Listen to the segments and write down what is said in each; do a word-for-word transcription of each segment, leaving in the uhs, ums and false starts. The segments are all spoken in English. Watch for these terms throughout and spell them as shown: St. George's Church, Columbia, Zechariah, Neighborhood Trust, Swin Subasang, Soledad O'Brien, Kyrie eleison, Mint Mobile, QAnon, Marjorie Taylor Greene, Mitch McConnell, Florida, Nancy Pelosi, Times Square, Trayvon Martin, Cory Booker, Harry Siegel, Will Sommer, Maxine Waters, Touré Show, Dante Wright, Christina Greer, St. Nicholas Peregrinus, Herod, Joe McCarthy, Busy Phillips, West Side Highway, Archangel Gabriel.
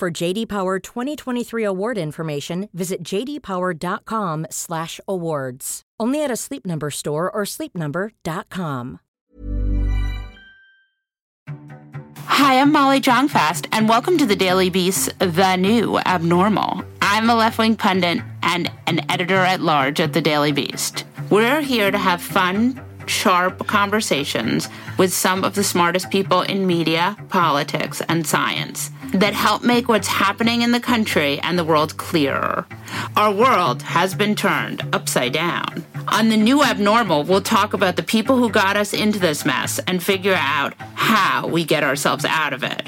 For J D. Power twenty twenty-three award information, visit j d power dot com slash awards. Only at a Sleep Number store or sleep number dot com. Hi, I'm Molly Jong-Fast, and welcome to The Daily Beast's The New Abnormal. I'm a left-wing pundit and an editor-at-large at The Daily Beast. We're here to have fun, sharp conversations with some of the smartest people in media, politics, and science that help make what's happening in the country and the world clearer. Our world has been turned upside down. On The New Abnormal, we'll talk about the people who got us into this mess and figure out how we get ourselves out of it.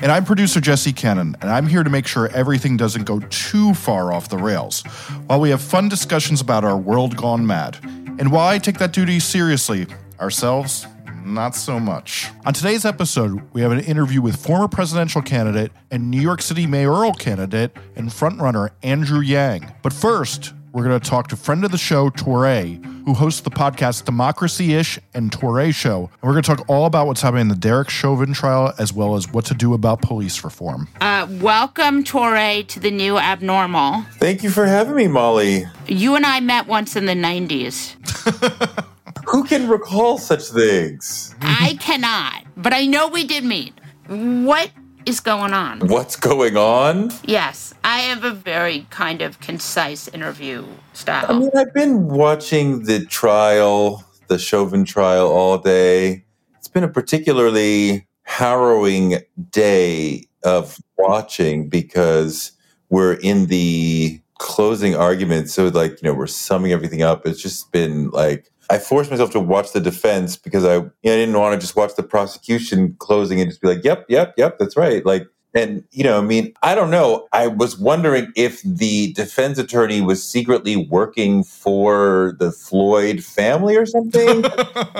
And I'm producer Jesse Cannon, and I'm here to make sure everything doesn't go too far off the rails, while we have fun discussions about our world gone mad. And while I take that duty seriously, ourselves, not so much. On today's episode, we have an interview with former presidential candidate and New York City mayoral candidate and frontrunner Andrew Yang. But first, we're going to talk to friend of the show, Touré, who hosts the podcast Democracy-ish and Touré Show. And we're going to talk all about what's happening in the Derek Chauvin trial, as well as what to do about police reform. Uh, welcome, Touré, to The New Abnormal. Thank you for having me, Molly. You and I met once in the nineties. Who can recall such things? I cannot, but I know we did meet. What is going on? What's going on? Yes, I have a very kind of concise interview style. I mean, I've been watching the trial, the Chauvin trial, all day. It's been a particularly harrowing day of watching because we're in the closing argument. So, like, you know, we're summing everything up. It's just been like, I forced myself to watch the defense because I, you know, I didn't want to just watch the prosecution closing and just be like, yep, yep, yep, that's right. Like, and, you know, I mean, I don't know. I was wondering if the defense attorney was secretly working for the Floyd family or something. I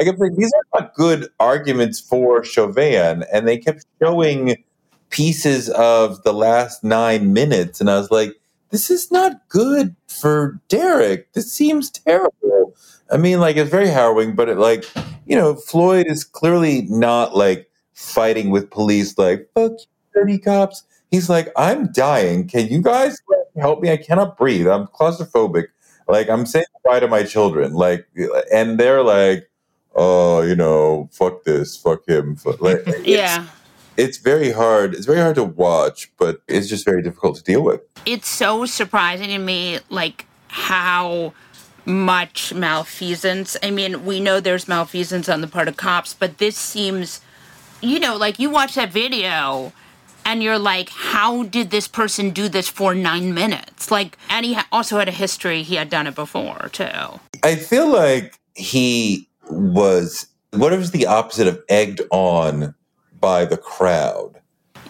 kept saying, these are not good arguments for Chauvin. And they kept showing pieces of the last nine minutes. And I was like, this is not good for Derek. This seems terrible. I mean, like, it's very harrowing, but it, like, you know, Floyd is clearly not, like, fighting with police, like, fuck you, dirty cops. He's like, I'm dying. Can you guys help me? I cannot breathe. I'm claustrophobic. Like, I'm saying goodbye to my children. Like, and they're like, oh, you know, fuck this, fuck him. Fuck. Like, yeah. It's very hard. It's very hard to watch, but it's just very difficult to deal with. It's so surprising to me, like, how much malfeasance. I mean, we know there's malfeasance on the part of cops, but this seems, you know, like, you watch that video and you're like, how did this person do this for nine minutes? Like, and he also had a history. He had done it before, too. I feel like he was, what was the opposite of egged on by the crowd?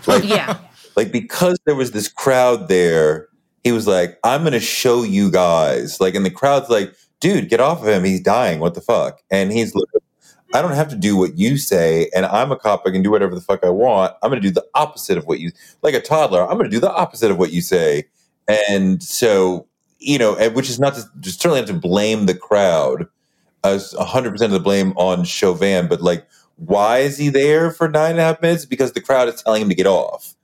Like, yeah. Like, because there was this crowd there, he was like, I'm going to show you guys. Like, and the crowd's like, dude, get off of him. He's dying. What the fuck? And he's like, I don't have to do what you say. And I'm a cop. I can do whatever the fuck I want. I'm going to do the opposite of what you, like a toddler, I'm going to do the opposite of what you say. And so, you know, which is not to, just certainly not to blame the crowd. Uh, one hundred percent of the blame on Chauvin, but, like, why is he there for nine and a half minutes? Because the crowd is telling him to get off.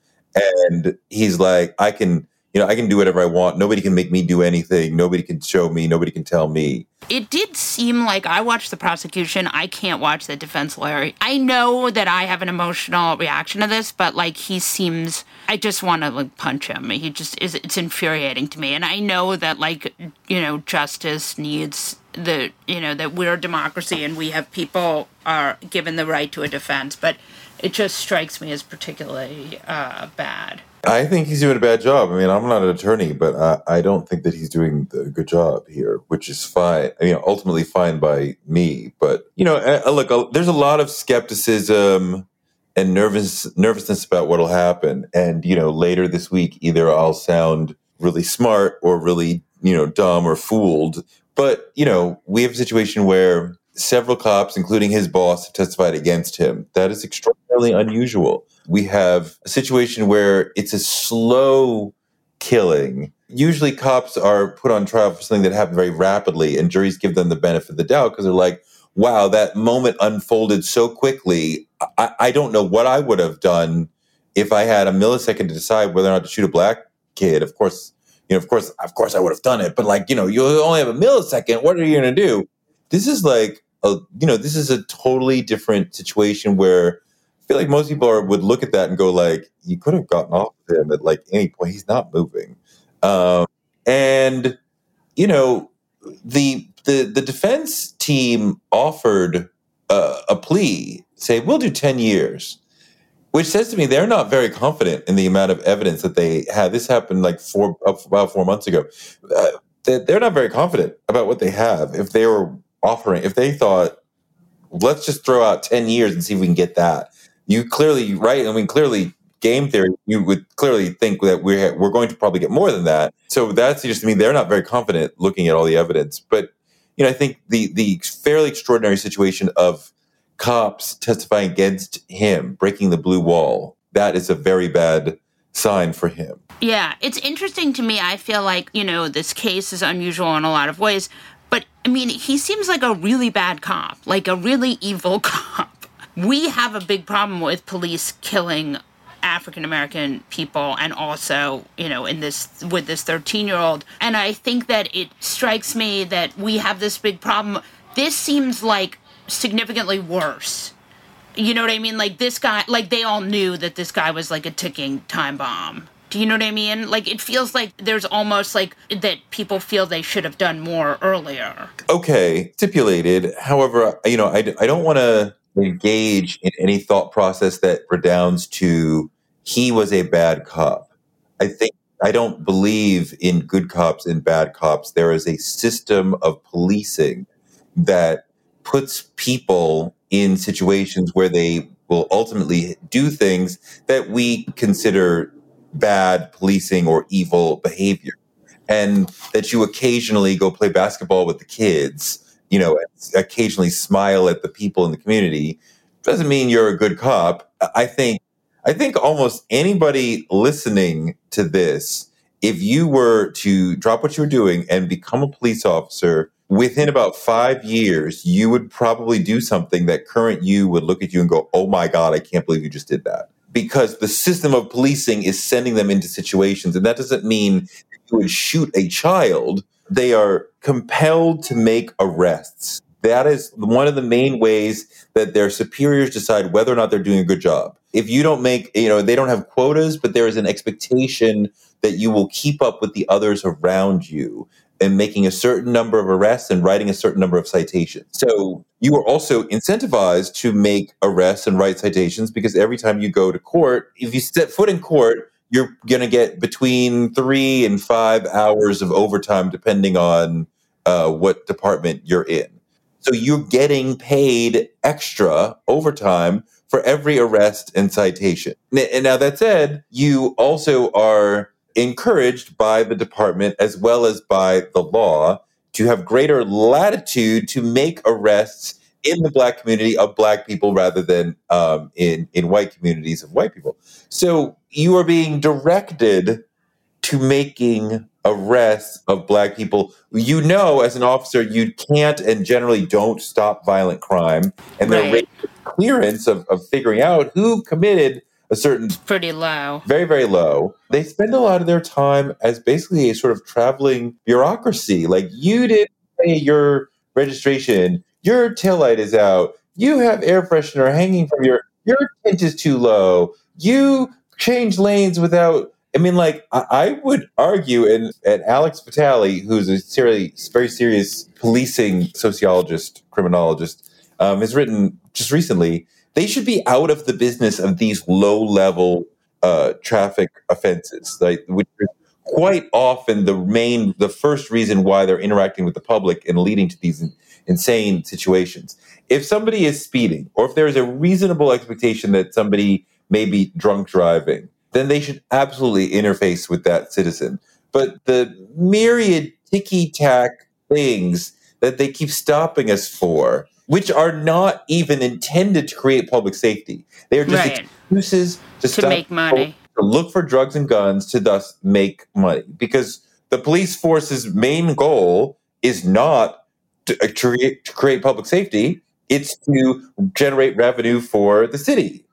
And he's like, I can, you know, I can do whatever I want. Nobody can make me do anything. Nobody can show me. Nobody can tell me. It did seem like, I watched the prosecution. I can't watch the defense lawyer. I know that I have an emotional reaction to this, but, like, he seems, I just want to, like, punch him. He just is, it's infuriating to me. And I know that, like, you know, justice needs the, you know, that we're a democracy and we have people are given the right to a defense, but it just strikes me as particularly uh, bad. I think he's doing a bad job. I mean, I'm not an attorney, but I, I don't think that he's doing a good job here, which is fine. I mean, ultimately fine by me. But, you know, look, there's a lot of skepticism and nervous nervousness about what'll happen. And, you know, later this week, either I'll sound really smart or really, you know, dumb or fooled. But, you know, we have a situation where several cops, including his boss, have testified against him. That is extraordinarily unusual. We have a situation where it's a slow killing. Usually cops are put on trial for something that happened very rapidly, and juries give them the benefit of the doubt because they're like, wow, that moment unfolded so quickly. I, I don't know what I would have done if I had a millisecond to decide whether or not to shoot a black kid. Of course, you know, of course, of course I would have done it. But like, you know, you only have a millisecond. What are you going to do? This is like, a, you know, this is a totally different situation where I feel like most people are, would look at that and go like, you could have gotten off of him at like any point. He's not moving. Um, and, you know, the the the defense team offered uh, a plea, say, we'll do ten years, which says to me they're not very confident in the amount of evidence that they had. This happened like four about four months ago. Uh, they're not very confident about what they have if they were offering, if they thought, let's just throw out ten years and see if we can get that. You clearly, right? I mean, clearly, game theory, you would clearly think that we're, we're going to probably get more than that. So that's just, I mean, they're not very confident looking at all the evidence. But, you know, I think the the fairly extraordinary situation of cops testifying against him, breaking the blue wall, that is a very bad sign for him. Yeah, it's interesting to me. I feel like, you know, this case is unusual in a lot of ways. But, I mean, he seems like a really bad cop, like a really evil cop. We have a big problem with police killing African-American people, and also, you know, in this with this thirteen-year-old. And I think that it strikes me that we have this big problem. This seems like significantly worse. You know what I mean? Like this guy, like they all knew that this guy was like a ticking time bomb. Do you know what I mean? Like it feels like there's almost like that people feel they should have done more earlier. Okay, stipulated. However, you know, I, I don't want to engage in any thought process that redounds to he was a bad cop. I think I don't believe in good cops and bad cops. There is a system of policing that puts people in situations where they will ultimately do things that we consider bad policing or evil behavior. And that you occasionally go play basketball with the kids, you know, occasionally smile at the people in the community, doesn't mean you're a good cop. I think, I think almost anybody listening to this, if you were to drop what you were doing and become a police officer, within about five years, you would probably do something that current you would look at you and go, oh my God, I can't believe you just did that. Because the system of policing is sending them into situations. And that doesn't mean you would shoot a child. They are compelled to make arrests. That is one of the main ways that their superiors decide whether or not they're doing a good job. If you don't make, you know, they don't have quotas, but there is an expectation that you will keep up with the others around you and making a certain number of arrests and writing a certain number of citations. So you are also incentivized to make arrests and write citations because every time you go to court, if you step foot in court, you're going to get between three and five hours of overtime, depending on uh, what department you're in. So you're getting paid extra overtime for every arrest and citation. And now that said, you also are encouraged by the department as well as by the law to have greater latitude to make arrests in the black community of black people rather than um, in, in white communities of white people. So you are being directed to making arrests of black people. You know, as an officer, you can't and generally don't stop violent crime. And right. The rate of clearance of, of figuring out who committed a certain... It's pretty low. Very, very low. They spend a lot of their time as basically a sort of traveling bureaucracy. Like, you didn't pay your registration... Your taillight is out. You have air freshener hanging from your, your tint is too low. You change lanes without, I mean, like, I, I would argue, and, and Alex Vitale, who's a seri- very serious policing sociologist, criminologist, um, has written just recently, they should be out of the business of these low-level uh, traffic offenses, like, which is quite often the main, the first reason why they're interacting with the public and leading to these insane situations. If somebody is speeding, or if there is a reasonable expectation that somebody may be drunk driving, then they should absolutely interface with that citizen. But the myriad ticky-tack things that they keep stopping us for, which are not even intended to create public safety. They are just right. excuses to, to stop make money. To look for drugs and guns to thus make money. Because the police force's main goal is not to, uh, to, re- to create public safety. It's to generate revenue for the city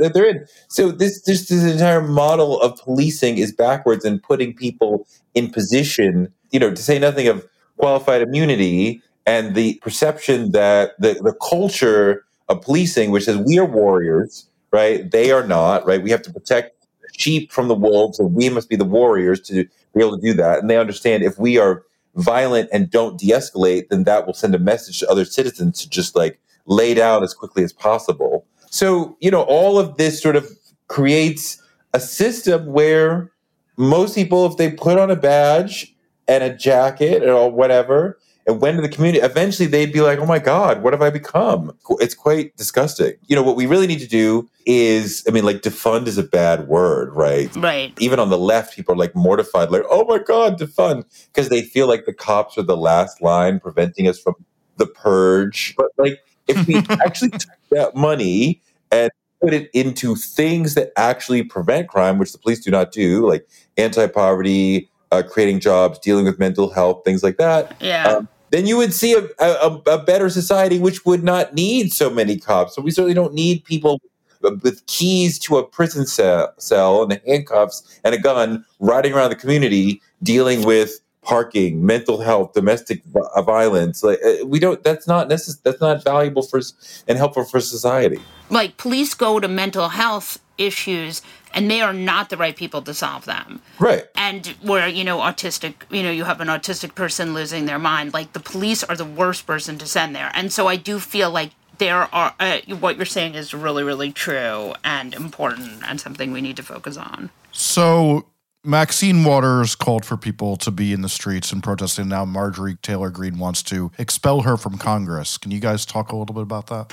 that they're in. So this, this, this entire model of policing is backwards and putting people in position, you know, to say nothing of qualified immunity and the perception that the, the culture of policing, which says we are warriors, right? They are not, right? We have to protect sheep from the wolves, and we must be the warriors to be able to do that. And they understand if we are violent and don't de-escalate, then that will send a message to other citizens to just like lay down as quickly as possible. So, you know, all of this sort of creates a system where most people, if they put on a badge and a jacket or whatever, and went to the community, eventually they'd be like, oh my God, what have I become? It's quite disgusting. You know, what we really need to do is, I mean, like defund is a bad word, right? Right. Even on the left, people are like mortified, like, oh my God, defund, because they feel like the cops are the last line preventing us from the purge. But like, if we actually took that money and put it into things that actually prevent crime, which the police do not do, like anti-poverty, Uh, creating jobs, dealing with mental health, things like that, yeah. um, then you would see a, a, a better society which would not need so many cops. So we certainly don't need people with keys to a prison cell, cell and handcuffs and a gun riding around the community dealing with parking, mental health, domestic violence. Like we don't. That's not necess- That's not valuable for and helpful for society. Like police go to mental health issues, and they are not the right people to solve them. Right. And where you know autistic, you know, you have an autistic person losing their mind. Like the police are the worst person to send there. And so I do feel like there are uh, what you're saying is really, really true and important, and something we need to focus on. So. Maxine Waters called for people to be in the streets and protesting. Now Marjorie Taylor Greene wants to expel her from Congress. Can you guys talk a little bit about that?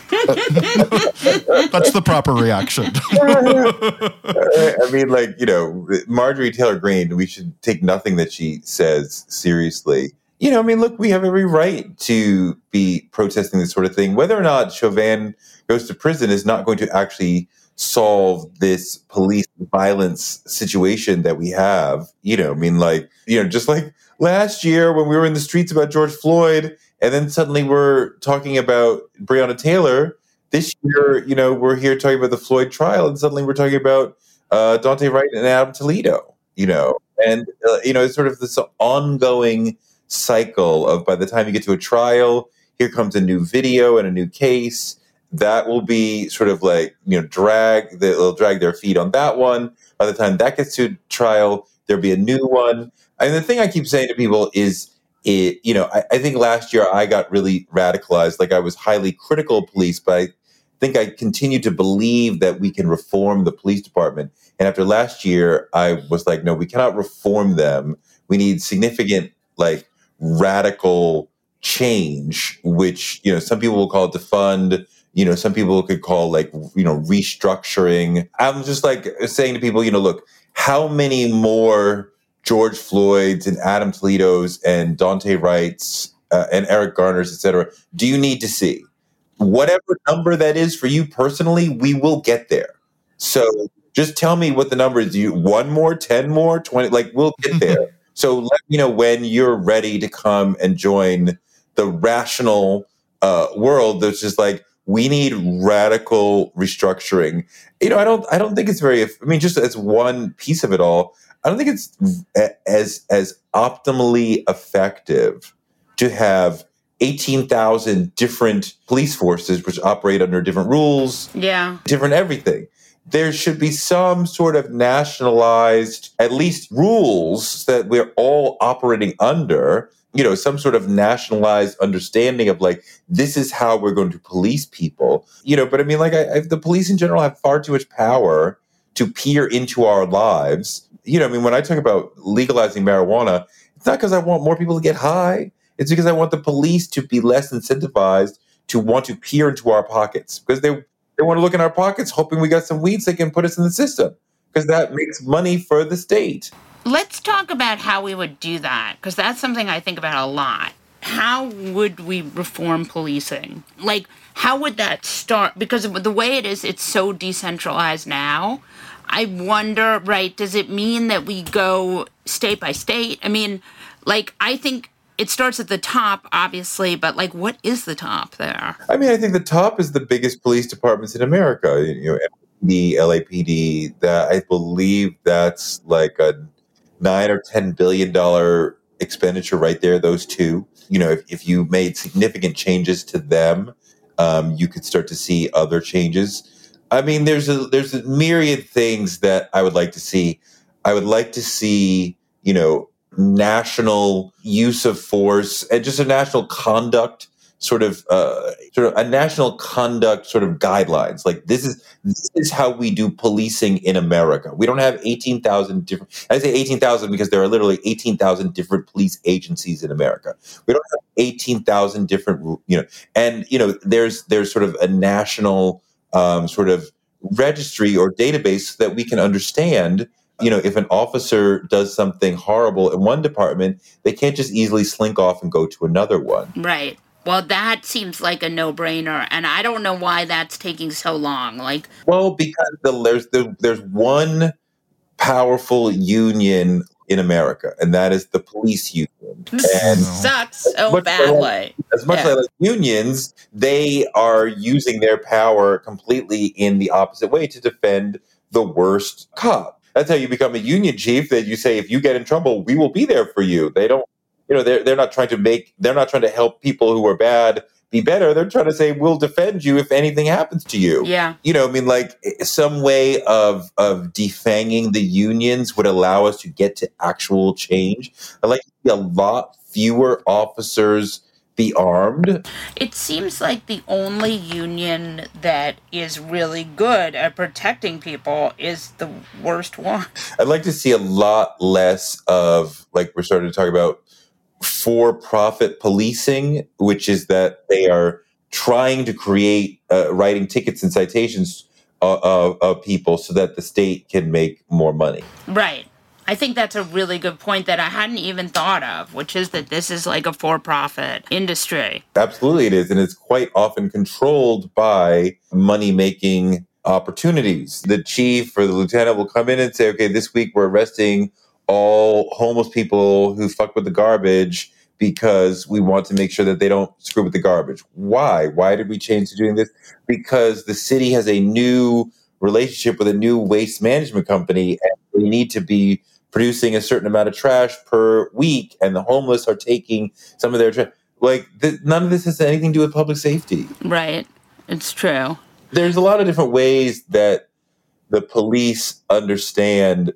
That's the proper reaction. I mean, like, you know, Marjorie Taylor Greene, we should take nothing that she says seriously. You know, I mean, look, we have every right to be protesting this sort of thing. Whether or not Chauvin goes to prison is not going to actually solve this police violence situation that we have. You know, I mean, like, you know, just like last year when we were in the streets about George Floyd, and then suddenly we're talking about Breonna Taylor. This year, you know, we're here talking about the Floyd trial, and suddenly we're talking about uh, Dante Wright and Adam Toledo, you know. And, uh, you know, it's sort of this ongoing cycle of by the time you get to a trial, here comes a new video and a new case. That will be sort of like, you know, drag, they'll drag their feet on that one. By the time that gets to trial, there'll be a new one. And the thing I keep saying to people is, it, you know, I, I think last year I got really radicalized. Like I was highly critical of police, but I think I continue to believe that we can reform the police department. And after last year, I was like, no, we cannot reform them. We need significant, like, radical change, which, you know, some people will call defund. You know, some people could call like, you know, restructuring. I'm just like saying to people, you know, look, how many more George Floyds and Adam Toledo's and Dante Wrights uh, and Eric Garner's, et cetera, do you need to see? Whatever number that is for you personally, we will get there. So just tell me what the number is. You one more, ten more, twenty, like we'll get there. So let me know when you're ready to come and join the rational uh, world that's just like, we need radical restructuring. You know, I don't. I don't think it's very. I mean, just as one piece of it all, I don't think it's as as optimally effective to have eighteen thousand different police forces which operate under different rules, yeah, different everything. There should be some sort of nationalized, at least rules that we're all operating under. You know, some sort of nationalized understanding of like, this is how we're going to police people, you know, but I mean, like I, I, the police in general have far too much power to peer into our lives. You know, I mean, when I talk about legalizing marijuana, it's not because I want more people to get high. It's because I want the police to be less incentivized to want to peer into our pockets, because they they want to look in our pockets hoping we got some weeds they can put us in the system, because that makes money for the state. Let's talk about how we would do that, because that's something I think about a lot. How would we reform policing? Like, how would that start? Because the way it is, it's so decentralized now. I wonder, right, does it mean that we go state by state? I mean, like, I think it starts at the top, obviously, but, like, what is the top there? I mean, I think the top is the biggest police departments in America. You know, the L A P D, that I believe that's like a nine or ten billion dollars expenditure right there, those two. You know, if, if you made significant changes to them, um, you could start to see other changes. I mean, there's a there's a myriad things that I would like to see. I would like to see, you know, national use of force and just a national conduct sort of uh, sort of a national conduct sort of guidelines. Like, this is this is how we do policing in America. We don't have eighteen thousand different. I say eighteen thousand because there are literally eighteen thousand different police agencies in America. We don't have eighteen thousand different, you know, and you know, there's there's sort of a national Um, sort of registry or database so that we can understand, you know, if an officer does something horrible in one department, they can't just easily slink off and go to another one. Right. Well, that seems like a no-brainer, and I don't know why that's taking so long. Like, well, because the, there's the, there's one powerful union in America, and that is the police union. And sucks so badly. As much as I like unions, they are using their power completely in the opposite way to defend the worst cop. That's how you become a union chief. That you say, if you get in trouble, we will be there for you. They don't, you know, they're they're not trying to make, they're not trying to help people who are bad be better. They're trying to say, we'll defend you if anything happens to you. Yeah. You know, I mean, like, some way of of defanging the unions would allow us to get to actual change. I'd like to see a lot fewer officers be armed. It seems like the only union that is really good at protecting people is the worst one. I'd like to see a lot less of, like, we're starting to talk about for-profit policing, which is that they are trying to create uh, writing tickets and citations uh, of, of people so that the state can make more money. Right. I think that's a really good point that I hadn't even thought of, which is that this is like a for-profit industry. Absolutely it is, and it's quite often controlled by money-making opportunities. The chief or the lieutenant will come in and say, okay, this week we're arresting all homeless people who fuck with the garbage because we want to make sure that they don't screw with the garbage. Why? Why did we change to doing this? Because the city has a new relationship with a new waste management company, and they need to be producing a certain amount of trash per week, and the homeless are taking some of their trash. Like, th- none of this has anything to do with public safety. Right. It's true. There's a lot of different ways that the police understand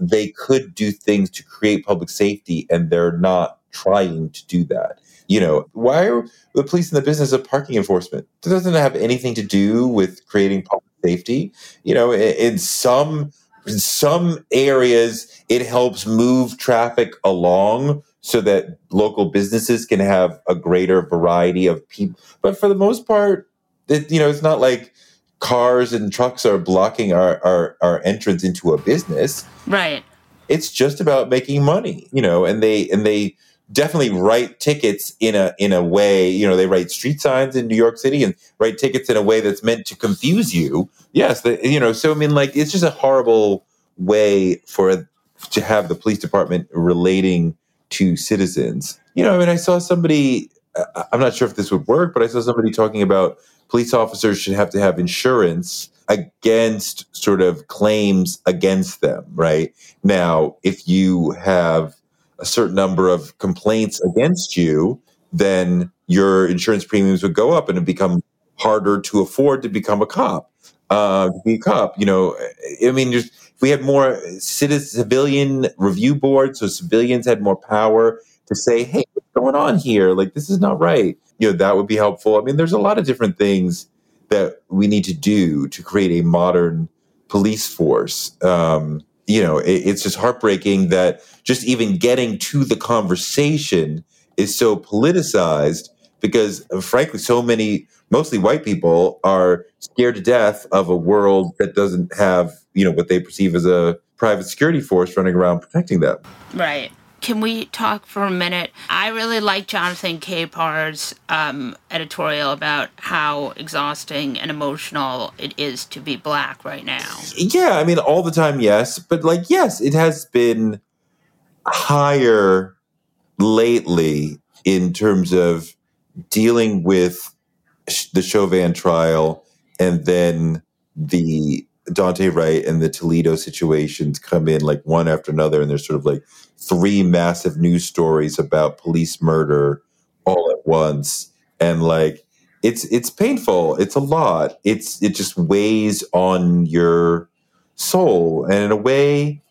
they could do things to create public safety, and they're not trying to do that. You know, why are the police in the business of parking enforcement? It doesn't have anything to do with creating public safety. You know, in some in some areas, it helps move traffic along so that local businesses can have a greater variety of people. But for the most part, it, you know, it's not like cars and trucks are blocking our, our, our entrance into a business. Right. It's just about making money, you know, and they and they definitely write tickets in a in a way, you know, they write street signs in New York City and write tickets in a way that's meant to confuse you. Yes, the, you know, so I mean, like, it's just a horrible way for to have the police department relating to citizens. You know, I mean, I saw somebody, I'm not sure if this would work, but I saw somebody talking about police officers should have to have insurance against sort of claims against them, right? Now, if you have a certain number of complaints against you, then your insurance premiums would go up and it become harder to afford to become a cop. Uh, to be a cop, you know, I mean, there's, if we had more citizen, civilian review boards, so civilians had more power to say, hey, what's going on here? Like, this is not right. You know, that would be helpful. I mean, there's a lot of different things that we need to do to create a modern police force. Um, you know, it, it's just heartbreaking that just even getting to the conversation is so politicized because, frankly, so many, mostly white people, are scared to death of a world that doesn't have, you know, what they perceive as a private security force running around protecting them. Right. Can we talk for a minute? I really like Jonathan Capehard's um, editorial about how exhausting and emotional it is to be Black right now. Yeah, I mean, all the time, yes. But, like, yes, it has been higher lately in terms of dealing with the Chauvin trial and then the Dante Wright and the Toledo situations come in like one after another, and there's sort of like three massive news stories about police murder all at once. And like, it's, it's painful. It's a lot. It's, it just weighs on your soul. And in a way,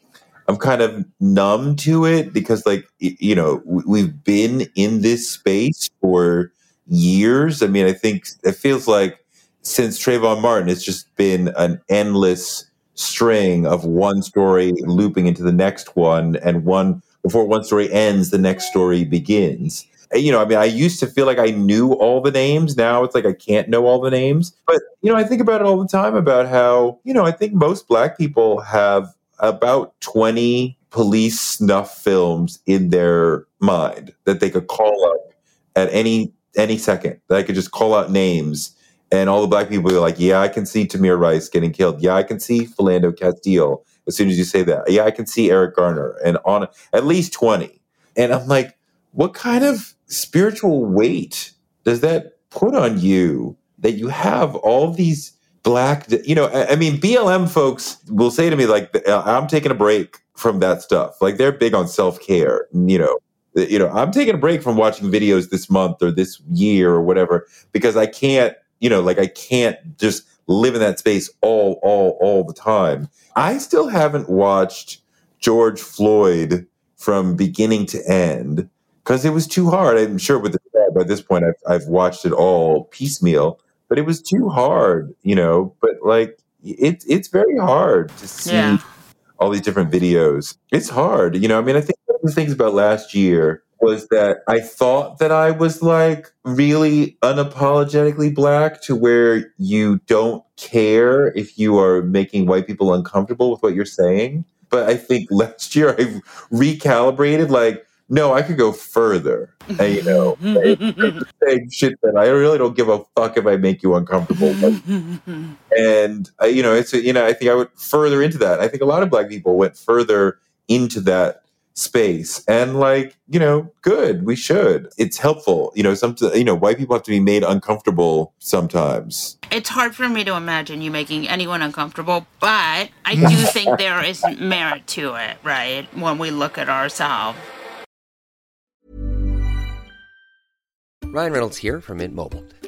I'm kind of numb to it because, like, you know, we've been in this space for years. I mean, I think it feels like since Trayvon Martin, it's just been an endless string of one story looping into the next one. And one before one story ends, the next story begins. You know, I mean, I used to feel like I knew all the names. Now it's like I can't know all the names. But, you know, I think about it all the time about how, you know, I think most Black people have about twenty police snuff films in their mind that they could call up at any any second. That I could just call out names. And all the Black people are like, yeah, I can see Tamir Rice getting killed. Yeah, I can see Philando Castile as soon as you say that. Yeah, I can see Eric Garner. And on at least twenty. And I'm like, what kind of spiritual weight does that put on you that you have all these Black, you know, I, I mean, B L M folks will say to me, like, I'm taking a break from that stuff. Like, they're big on self-care, you know. You know, I'm taking a break from watching videos this month or this year or whatever because I can't, you know, like I can't just live in that space all, all, all the time. I still haven't watched George Floyd from beginning to end because it was too hard. I'm sure with the, by this point, I've, I've watched it all piecemeal, but it was too hard, you know. But like, it, it's very hard to see yeah. all these different videos. It's hard, you know. I mean, I think one of the things about last year was that I thought that I was like really unapologetically Black to where you don't care if you are making white people uncomfortable with what you're saying. But I think last year I recalibrated, like, no, I could go further. And, you know, saying shit that I really don't give a fuck if I make you uncomfortable. Like, and, uh, you know, it's, you know, I think I went further into that. I think a lot of Black people went further into that space, and like, you know, good, we should. It's helpful, you know. Some, you know, white people have to be made uncomfortable sometimes. It's hard for me to imagine you making anyone uncomfortable, but I do think there is merit to it, right? When we look at ourselves. Ryan Reynolds here from Mint Mobile.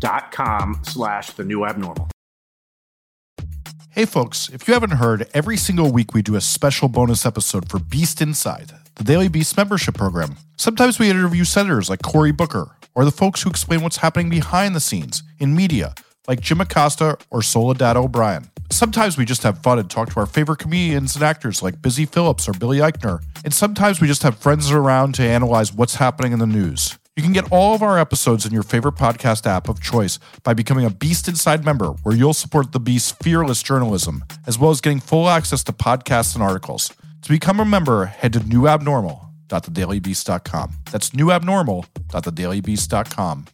dot com slash the new abnormal. Hey folks, if you haven't heard, every single week we do a special bonus episode for Beast Inside, the Daily Beast membership program. Sometimes we interview senators like Cory Booker, or the folks who explain what's happening behind the scenes in media, like Jim Acosta or Soledad O'Brien. Sometimes we just have fun and talk to our favorite comedians and actors like Busy Phillips or Billy Eichner. And sometimes we just have friends around to analyze what's happening in the news. You can get all of our episodes in your favorite podcast app of choice by becoming a Beast Inside member, where you'll support the Beast's fearless journalism, as well as getting full access to podcasts and articles. To become a member, head to new abnormal dot the daily beast dot com. That's new abnormal dot the daily beast dot com.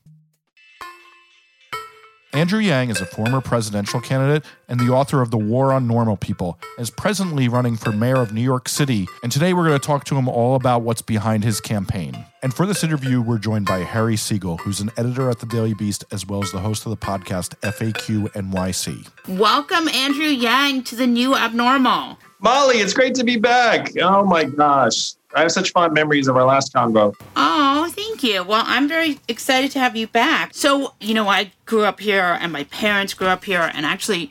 Andrew Yang is a former presidential candidate and the author of The War on Normal People, and is presently running for mayor of New York City, and today we're going to talk to him all about what's behind his campaign. And for this interview, we're joined by Harry Siegel, who's an editor at The Daily Beast, as well as the host of the podcast F A Q N Y C. Welcome, Andrew Yang, to The New Abnormal. Molly, it's great to be back. Oh my gosh. I have such fond memories of our last convo. Oh, thank you. Well, I'm very excited to have you back. So, you know, I grew up here and my parents grew up here, and actually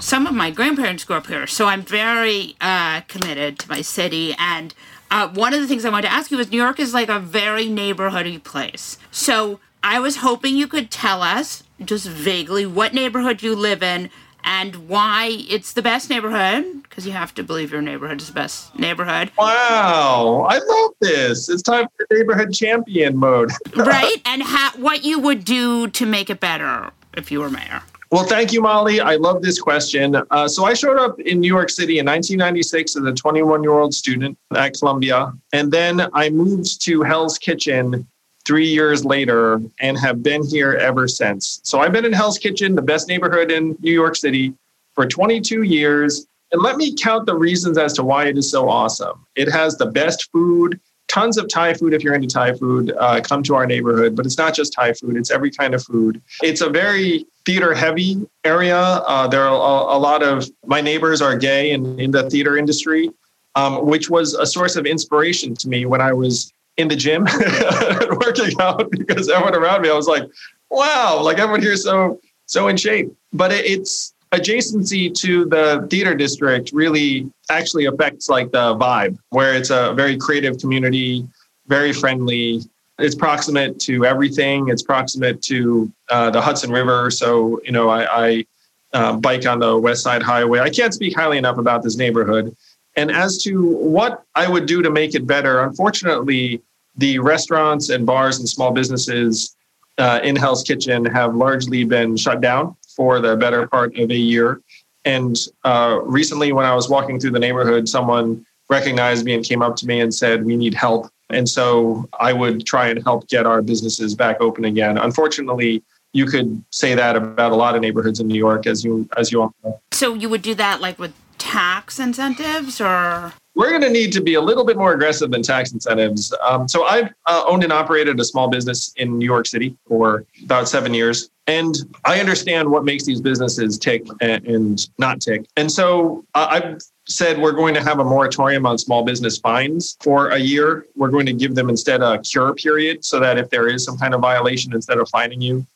some of my grandparents grew up here. So I'm very uh, committed to my city. And uh, one of the things I wanted to ask you is New York is like a very neighborhoody place. So I was hoping you could tell us just vaguely what neighborhood you live in and why it's the best neighborhood, because you have to believe your neighborhood is the best neighborhood. Wow, I love this. It's time for neighborhood champion mode. Right, and ha- what you would do to make it better if you were mayor. Well, thank you, Molly. I love this question. Uh, so I showed up in New York City in nineteen ninety-six as a twenty-one-year-old student at Columbia, and then I moved to Hell's Kitchen three years later, and have been here ever since. So I've been in Hell's Kitchen, the best neighborhood in New York City, for twenty-two years. And let me count the reasons as to why it is so awesome. It has the best food, tons of Thai food. If you're into Thai food, uh, come to our neighborhood. But it's not just Thai food. It's every kind of food. It's a very theater-heavy area. Uh, there are a, a lot of my neighbors are gay and in the theater industry, um, which was a source of inspiration to me when I was in the gym and working out, because everyone around me, I was like, wow, like everyone here is so, so in shape. But it's adjacency to the theater district really actually affects like the vibe, where it's a very creative community, very friendly. It's proximate to everything. It's proximate to uh, the Hudson River. So, you know, I, I uh, bike on the West Side Highway. I can't speak highly enough about this neighborhood. And as to what I would do to make it better, unfortunately, the restaurants and bars and small businesses uh, in Hell's Kitchen have largely been shut down for the better part of a year. And uh, recently, when I was walking through the neighborhood, someone recognized me and came up to me and said, "We need help." And so I would try and help get our businesses back open again. Unfortunately, you could say that about a lot of neighborhoods in New York, as you as you all know. So you would do that like with tax incentives, or? We're going to need to be a little bit more aggressive than tax incentives. Um, so I've uh, owned and operated a small business in New York City for about seven years. And I understand what makes these businesses tick and, and not tick. And so uh, I've said we're going to have a moratorium on small business fines for a year. We're going to give them instead a cure period, so that if there is some kind of violation, instead of fining you,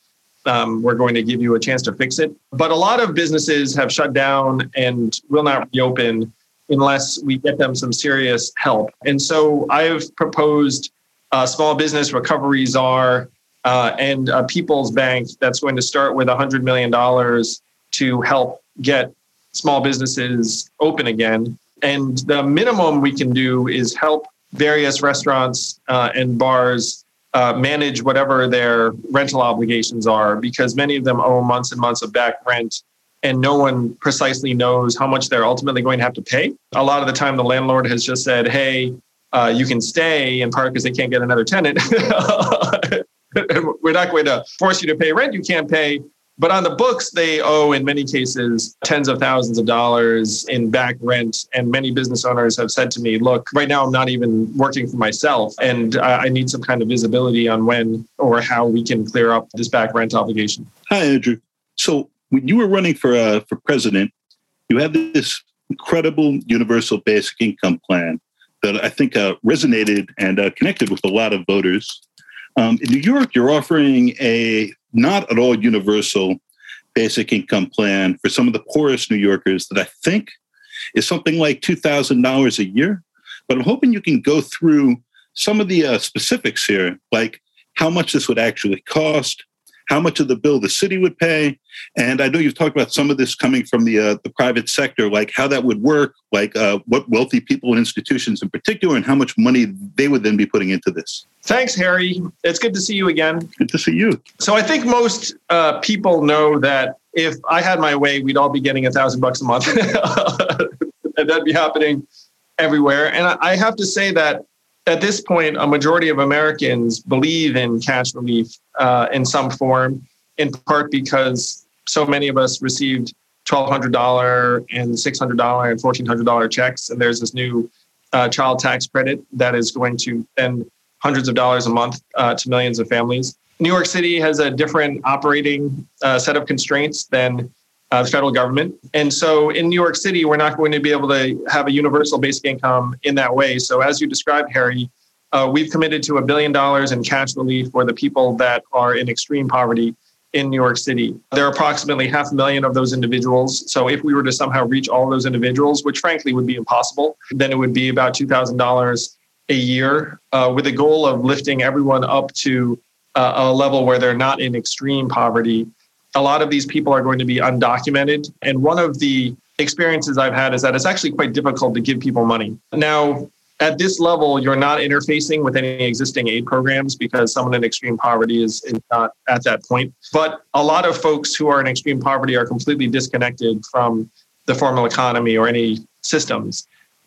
Um, we're going to give you a chance to fix it. But a lot of businesses have shut down and will not reopen unless we get them some serious help. And so I've proposed a small business recovery czar uh, and a People's Bank that's going to start with one hundred million dollars to help get small businesses open again. And the minimum we can do is help various restaurants uh, and bars uh, manage whatever their rental obligations are, because many of them owe months and months of back rent, and no one precisely knows how much they're ultimately going to have to pay. A lot of the time, the landlord has just said, hey, uh, you can stay, in part because they can't get another tenant. We're not going to force you to pay rent you can't pay. But on the books, they owe, in many cases, tens of thousands of dollars in back rent. And many business owners have said to me, look, right now I'm not even working for myself, and I need some kind of visibility on when or how we can clear up this back rent obligation. Hi, Andrew. So when you were running for uh, for president, you had this incredible universal basic income plan that I think uh, resonated and uh, connected with a lot of voters. Um, in New York, you're offering a not at all universal basic income plan for some of the poorest New Yorkers that I think is something like two thousand dollars a year. But I'm hoping you can go through some of the uh, specifics here, like how much this would actually cost, how much of the bill the city would pay. And I know you've talked about some of this coming from the uh, the private sector, like how that would work, like uh, what wealthy people and institutions in particular, and how much money they would then be putting into this. Thanks, Harry. It's good to see you again. Good to see you. So I think most uh, people know that if I had my way, we'd all be getting a thousand bucks a month. And that'd be happening everywhere. And I have to say that at this point, a majority of Americans believe in cash relief uh, in some form, in part because so many of us received twelve hundred dollars and six hundred dollars and fourteen hundred dollars checks. And there's this new uh, child tax credit that is going to send hundreds of dollars a month uh, to millions of families. New York City has a different operating uh, set of constraints than Uh, the federal government. And so in New York City, we're not going to be able to have a universal basic income in that way. So as you described, Harry, uh, we've committed to a billion dollars in cash relief for the people that are in extreme poverty in New York City. There are approximately half a million of those individuals. So if we were to somehow reach all those individuals, which frankly would be impossible, then it would be about two thousand dollars a year uh, with the goal of lifting everyone up to uh, a level where they're not in extreme poverty. A lot of these people are going to be undocumented. And one of the experiences I've had is that it's actually quite difficult to give people money. Now, at this level, you're not interfacing with any existing aid programs because someone in extreme poverty is not at that point. But a lot of folks who are in extreme poverty are completely disconnected from the formal economy or any systems,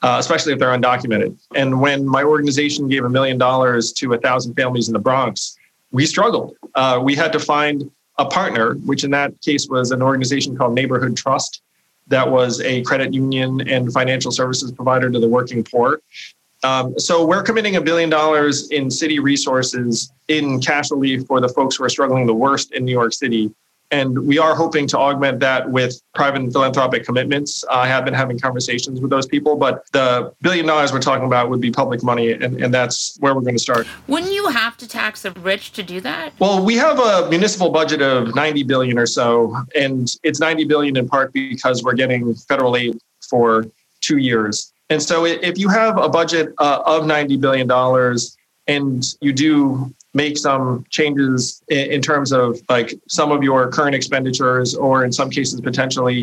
uh, especially if they're undocumented. And when my organization gave a million dollars to a thousand families in the Bronx, we struggled. Uh, we had to find a partner, which in that case was an organization called Neighborhood Trust, that was a credit union and financial services provider to the working poor. Um, so we're committing a billion dollars in city resources in cash relief for the folks who are struggling the worst in New York City. And we are hoping to augment that with private and philanthropic commitments. I have been having conversations with those people, but the billion dollars we're talking about would be public money, and, and that's where we're going to start. Wouldn't you have to tax the rich to do that? Well, we have a municipal budget of ninety billion dollars or so, and it's ninety billion dollars in part because we're getting federal aid for two years. And so if you have a budget uh, of ninety billion dollars and you do make some changes in terms of like some of your current expenditures, or in some cases, potentially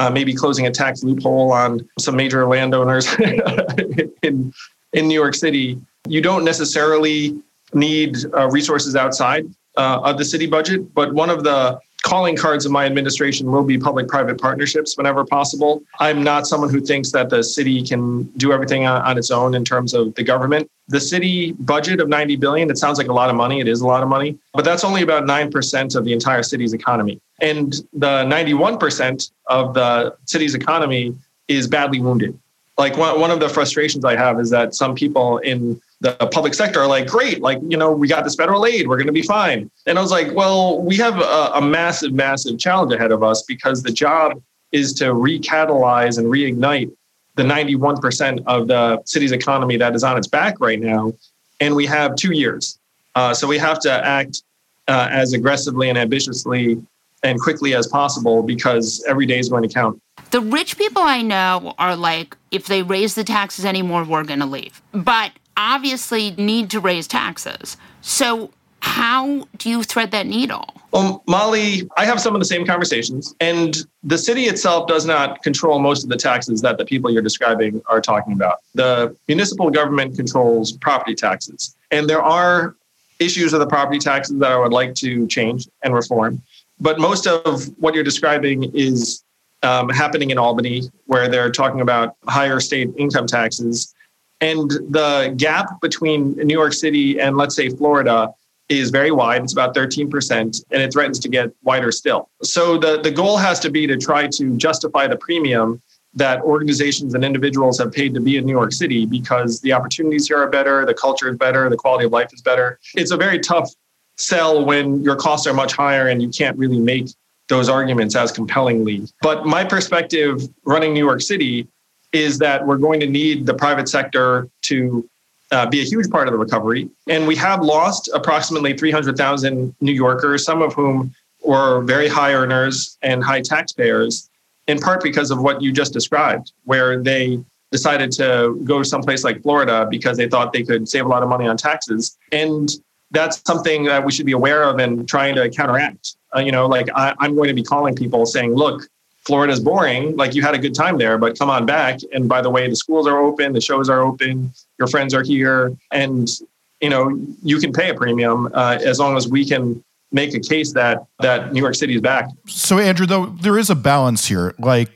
uh, maybe closing a tax loophole on some major landowners in in New York City, you don't necessarily need uh, resources outside uh, of the city budget. But one of the calling cards of my administration will be public-private partnerships whenever possible. I'm not someone who thinks that the city can do everything on, on its own in terms of the government. The city budget of ninety billion dollars, it sounds like a lot of money. It is a lot of money, but that's only about nine percent of the entire city's economy. And the ninety-one percent of the city's economy is badly wounded. Like one, one of the frustrations I have is that some people in the public sector are like, great, like, you know, we got this federal aid, we're going to be fine. And I was like, well, we have a, a massive, massive challenge ahead of us, because the job is to recatalyze and reignite the ninety-one percent of the city's economy that is on its back right now. And we have two years. Uh, so we have to act uh, as aggressively and ambitiously and quickly as possible, because every day is going to count. The rich people I know are like, if they raise the taxes anymore, we're going to leave. But obviously need to raise taxes. So how do you thread that needle? Well, Molly, I have some of the same conversations, and the city itself does not control most of the taxes that the people you're describing are talking about. The municipal government controls property taxes, and there are issues with the property taxes that I would like to change and reform. But most of what you're describing is um, happening in Albany, where they're talking about higher state income taxes. And the gap between New York City and, let's say, Florida is very wide. It's about thirteen percent, and it threatens to get wider still. So the, the goal has to be to try to justify the premium that organizations and individuals have paid to be in New York City, because the opportunities here are better, the culture is better, the quality of life is better. It's a very tough sell when your costs are much higher and you can't really make those arguments as compellingly. But my perspective running New York City is that we're going to need the private sector to Uh, be a huge part of the recovery. And we have lost approximately three hundred thousand New Yorkers, some of whom were very high earners and high taxpayers, in part because of what you just described, where they decided to go someplace like Florida because they thought they could save a lot of money on taxes. And that's something that we should be aware of and trying to counteract. Uh, you know, like I, I'm going to be calling people saying, look, Florida's boring, like you had a good time there, but come on back. And by the way, the schools are open, the shows are open, your friends are here. And, you know, you can pay a premium uh, as long as we can make a case that that New York City is back. So, Andrew, though, there is a balance here. Like,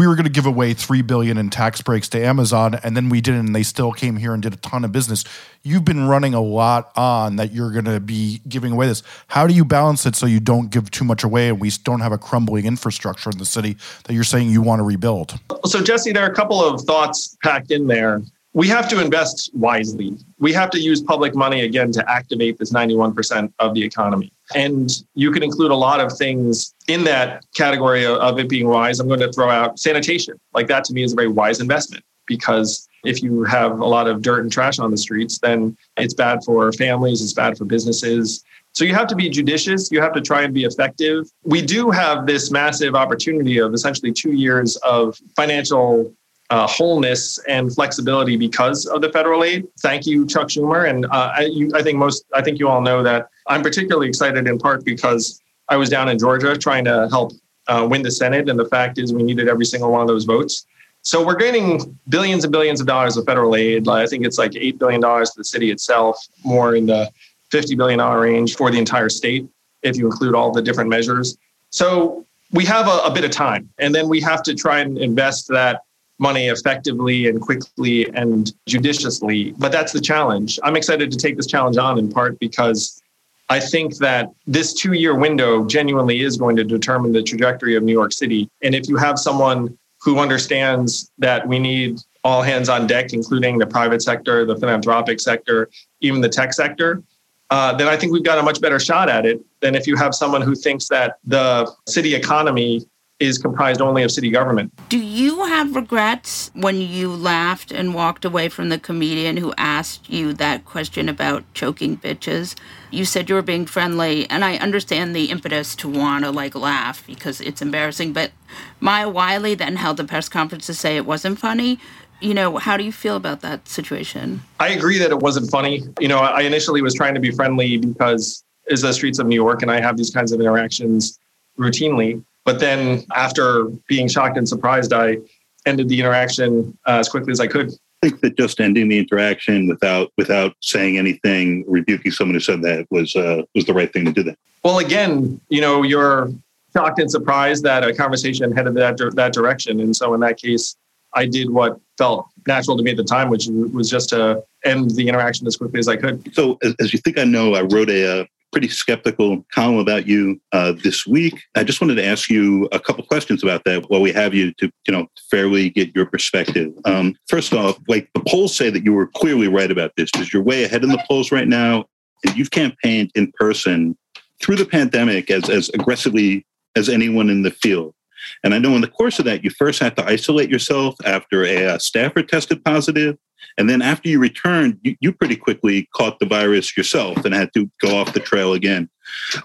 we were going to give away three billion dollars in tax breaks to Amazon, and then we didn't, and they still came here and did a ton of business. You've been running a lot on that you're going to be giving away this. How do you balance it so you don't give too much away and we don't have a crumbling infrastructure in the city that you're saying you want to rebuild? So, Jesse, there are a couple of thoughts packed in there. We have to invest wisely. We have to use public money, again, to activate this ninety-one percent of the economy. And you can include a lot of things in that category of it being wise. I'm going to throw out sanitation. Like, that to me is a very wise investment, because if you have a lot of dirt and trash on the streets, then it's bad for families, it's bad for businesses. So you have to be judicious. You have to try and be effective. We do have this massive opportunity of essentially two years of financial Uh, wholeness and flexibility because of the federal aid. Thank you, Chuck Schumer. And uh, I, you, I think most, I think you all know that I'm particularly excited, in part because I was down in Georgia trying to help uh, win the Senate. And the fact is, we needed every single one of those votes. So we're gaining billions and billions of dollars of federal aid. I think it's like eight billion dollars to the city itself, more in the fifty billion dollars range for the entire state, if you include all the different measures. So we have a, a bit of time, and then we have to try and invest that money effectively and quickly and judiciously. But that's the challenge. I'm excited to take this challenge on, in part because I think that this two-year window genuinely is going to determine the trajectory of New York City. And if you have someone who understands that we need all hands on deck, including the private sector, the philanthropic sector, even the tech sector, uh, then I think we've got a much better shot at it than if you have someone who thinks that the city economy is comprised only of city government. Do you have regrets when you laughed and walked away from the comedian who asked you that question about choking bitches? You said you were being friendly, and I understand the impetus to want to, like, laugh because it's embarrassing, but Maya Wiley then held a press conference to say it wasn't funny. You know, how do you feel about that situation? I agree that it wasn't funny. You know, I initially was trying to be friendly because it's the streets of New York, and I have these kinds of interactions routinely. But then after being shocked and surprised, I ended the interaction uh, as quickly as I could. I think that just ending the interaction without without saying anything, rebuking someone who said that was uh, was the right thing to do that. Well, again, you know, you're shocked and surprised that a conversation headed that that direction. And so in that case, I did what felt natural to me at the time, which was just to end the interaction as quickly as I could. So as you think I know, I wrote a... Uh, pretty skeptical column about you uh, this week. I just wanted to ask you a couple questions about that while we have you to, you know, fairly get your perspective. Um, first off, like, the polls say that you were clearly right about this because you're way ahead in the polls right now, and you've campaigned in person through the pandemic as, as aggressively as anyone in the field. And I know in the course of that, you first had to isolate yourself after a, a staffer tested positive. And then after you returned, you, you pretty quickly caught the virus yourself and had to go off the trail again.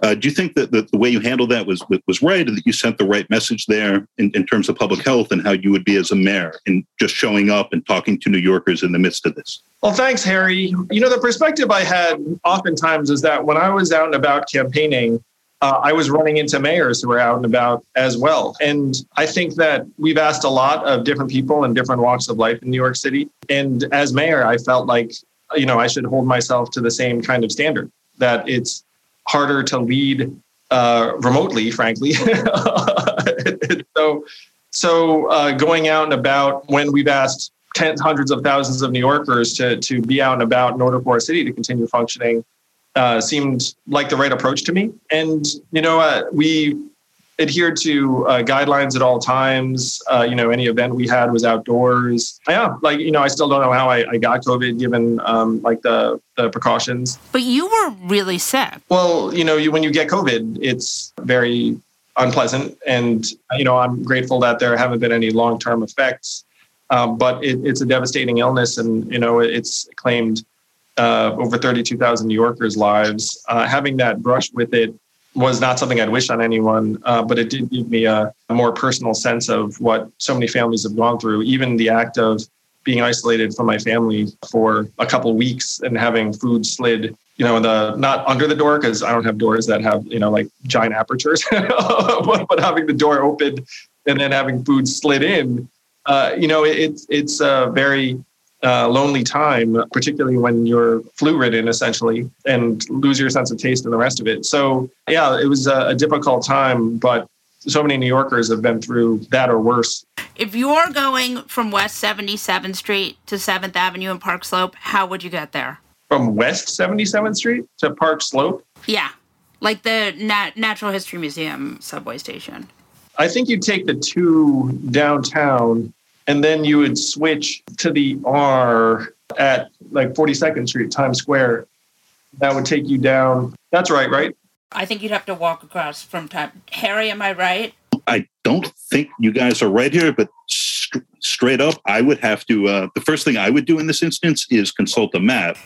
Uh, do you think that the, the way you handled that was was right, and that you sent the right message there in, in terms of public health and how you would be as a mayor in just showing up and talking to New Yorkers in the midst of this? Well, thanks, Harry. You know, the perspective I had oftentimes is that when I was out and about campaigning, Uh, I was running into mayors who were out and about as well. And I think that we've asked a lot of different people in different walks of life in New York City. And as mayor, I felt like, you know, I should hold myself to the same kind of standard, that it's harder to lead uh, remotely, frankly. so so uh, going out and about, when we've asked tens, hundreds of thousands of New Yorkers to, to be out and about in order for our city to continue functioning, Uh, seemed like the right approach to me. And, you know, uh, we adhered to uh, guidelines at all times. Uh, you know, any event we had was outdoors. Yeah, like, you know, I still don't know how I, I got COVID given um, like the, the precautions. But you were really sick. Well, you know, you, when you get COVID, it's very unpleasant. And, you know, I'm grateful that there haven't been any long-term effects. Uh, but it, it's a devastating illness. And, you know, it's claimed Uh, over thirty-two thousand New Yorkers' lives. Uh, having that brush with it was not something I'd wish on anyone, uh, but it did give me a, a more personal sense of what so many families have gone through. Even the act of being isolated from my family for a couple weeks and having food slid, you know, in the, not under the door, because I don't have doors that have, you know, like giant apertures, but, but having the door open and then having food slid in, uh, you know, it, it's it's a very... Uh, lonely time, particularly when you're flu-ridden, essentially, and lose your sense of taste and the rest of it. So, yeah, it was a, a difficult time, but so many New Yorkers have been through that or worse. If you're going from West seventy-seventh Street to seventh Avenue and Park Slope, how would you get there? From West seventy-seventh Street to Park Slope? Yeah, like the Nat- Natural History Museum subway station. I think you'd take the two downtown, and then you would switch to the R at like forty-second Street, Times Square. That would take you down. That's right, right? I think you'd have to walk across from time. Harry, am I right? I don't think you guys are right here, but st- straight up, I would have to, uh, the first thing I would do in this instance is consult a map.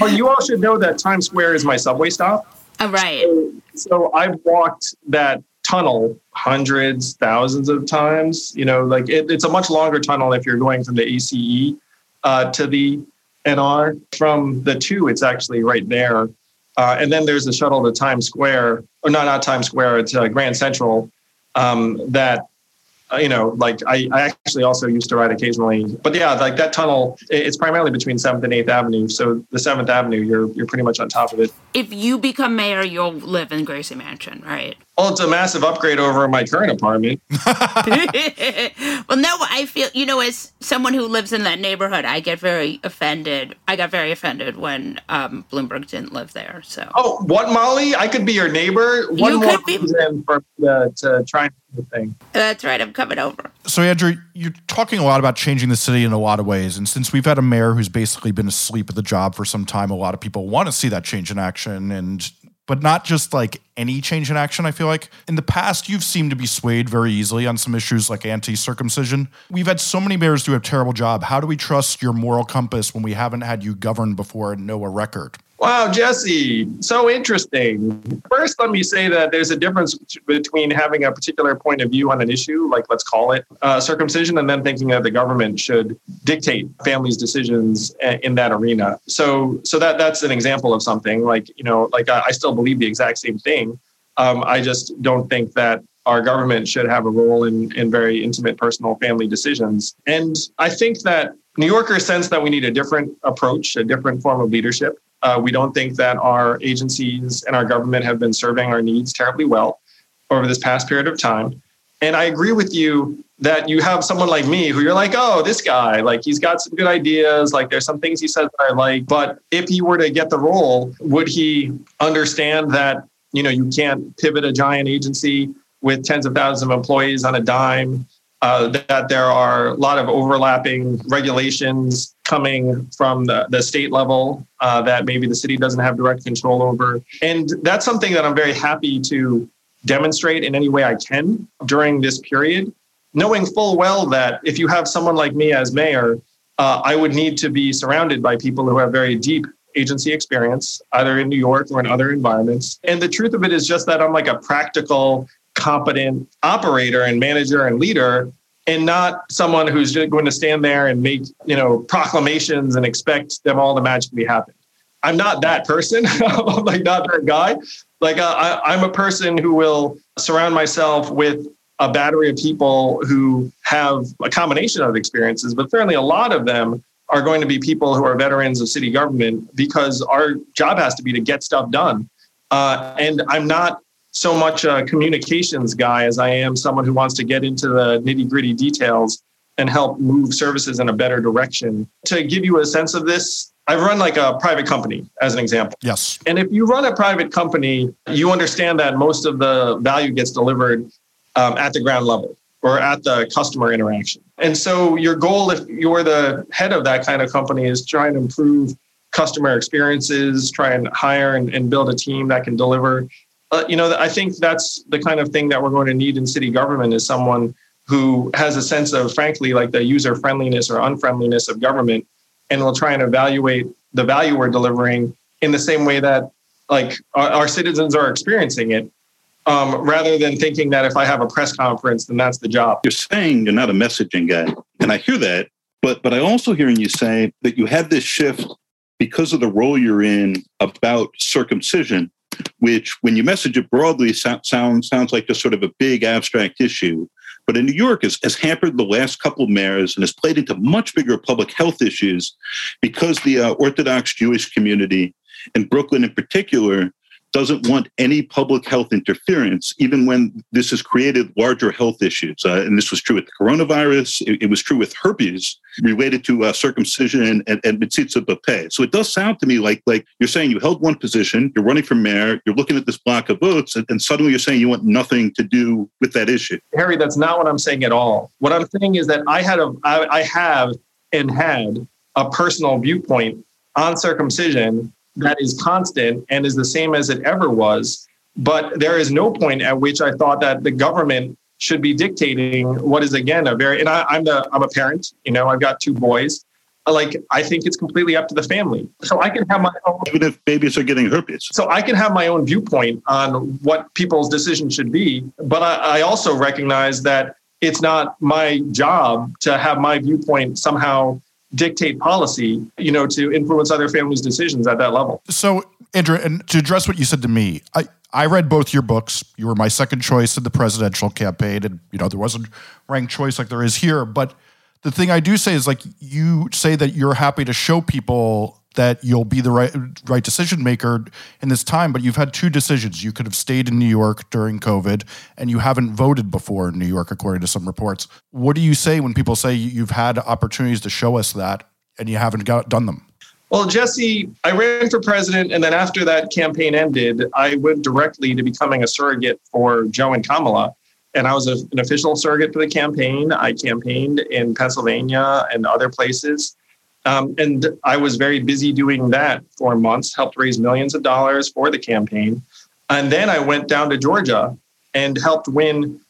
Well, you all should know that Times Square is my subway stop. Oh, right. So, so I've walked that tunnel hundreds, thousands of times. You know, like it, it's a much longer tunnel if you're going from the A C E uh, to the N R. From the two, it's actually right there. Uh, and then there's a shuttle to Times Square, or no, not Times Square, it's uh, Grand Central um, that, uh, you know, like I, I actually also used to ride occasionally. But yeah, like that tunnel, it's primarily between seventh and eighth Avenue. So the seventh Avenue, you're you're pretty much on top of it. If you become mayor, you'll live in Gracie Mansion, right? Well, it's a massive upgrade over my current apartment. Well, no, I feel, you know, as someone who lives in that neighborhood, I get very offended. I got very offended when um, Bloomberg didn't live there. So. Oh, what, Molly? I could be your neighbor? One you more could reason be... for uh, to try and do the thing. That's right. I'm coming over. So, Andrew, you're talking a lot about changing the city in a lot of ways. And since we've had a mayor who's basically been asleep at the job for some time, a lot of people want to see that change in action. And but not just like any change in action, I feel like. In the past, you've seemed to be swayed very easily on some issues like anti-circumcision. We've had so many mayors do a terrible job. How do we trust your moral compass when we haven't had you govern before and know a record? Wow, Jesse, so interesting. First, let me say that there's a difference between having a particular point of view on an issue, like let's call it uh, circumcision, and then thinking that the government should dictate families' decisions in that arena. So so that that's an example of something like, you know, like I, I still believe the exact same thing. Um, I just don't think that our government should have a role in, in very intimate personal family decisions. And I think that New Yorkers sense that we need a different approach, a different form of leadership. Uh, we don't think that our agencies and our government have been serving our needs terribly well over this past period of time. And I agree with you that you have someone like me who you're like, oh, this guy, like he's got some good ideas. Like there's some things he says that I like. But if he were to get the role, would he understand that, you know, you can't pivot a giant agency with tens of thousands of employees on a dime? Uh, that there are a lot of overlapping regulations coming from the, the state level uh, that maybe the city doesn't have direct control over. And that's something that I'm very happy to demonstrate in any way I can during this period. knowing full well that if you have someone like me as mayor, uh, I would need to be surrounded by people who have very deep agency experience, either in New York or in other environments. And the truth of it is just that I'm like a practical, competent operator and manager and leader, and not someone who's just going to stand there and make, you know, proclamations and expect them all the magic to be happening. I'm not that person. I'm like not that guy. Like uh, I, I'm a person who will surround myself with a battery of people who have a combination of experiences, but certainly a lot of them are going to be people who are veterans of city government, because our job has to be to get stuff done. Uh, and I'm not so much a communications guy as I am someone who wants to get into the nitty-gritty details and help move services in a better direction. To give you a sense of this, I've run like a private company as an example. Yes. And if you run a private company, you understand that most of the value gets delivered um, at the ground level or at the customer interaction. And so your goal, if you're the head of that kind of company, is trying to improve customer experiences, try and hire and, and build a team that can deliver. Uh, you know, I think that's the kind of thing that we're going to need in city government, is someone who has a sense of, frankly, like the user friendliness or unfriendliness of government, and will try and evaluate the value we're delivering in the same way that like our, our citizens are experiencing it, um, rather than thinking that if I have a press conference, then that's the job. You're saying you're not a messaging guy, and I hear that, but but I also hearing you say that you had this shift because of the role you're in about circumcision, which when you message it broadly so, sound, sounds like just sort of a big abstract issue. But in New York, has, has hampered the last couple of mayors and has played into much bigger public health issues, because the uh, Orthodox Jewish community, and Brooklyn in particular, doesn't want any public health interference, even when this has created larger health issues. Uh, and this was true with the coronavirus. It, it was true with herpes related to uh, circumcision and, and mitzitza bapeh. So it does sound to me like like you're saying you held one position, you're running for mayor, you're looking at this block of votes, and, and suddenly you're saying you want nothing to do with that issue. Harry, that's not what I'm saying at all. What I'm saying is that I had a, I, I have and had a personal viewpoint on circumcision that is constant and is the same as it ever was. But there is no point at which I thought that the government should be dictating what is, again, a very, and I, I'm the, I'm a parent, you know, I've got two boys. Like, I think it's completely up to the family. So I can have my own. Even if babies are getting herpes. So I can have my own viewpoint on what people's decisions should be. But I, I also recognize that it's not my job to have my viewpoint somehow dictate policy, you know, to influence other families' decisions at that level. So, Andrew, and to address what you said to me, I, I read both your books. You were my second choice in the presidential campaign, and, you know, there wasn't ranked choice like there is here. But the thing I do say is, like, you say that you're happy to show people that you'll be the right, right decision maker in this time, but you've had two decisions. You could have stayed in New York during COVID, and you haven't voted before in New York, according to some reports. What do you say when people say you've had opportunities to show us that and you haven't got, done them? Well, Jesse, I ran for president, and then after that campaign ended, I went directly to becoming a surrogate for Joe and Kamala. And I was a, an official surrogate for the campaign. I campaigned in Pennsylvania and other places. Um, and I was very busy doing that for months, helped raise millions of dollars for the campaign. And then I went down to Georgia and helped win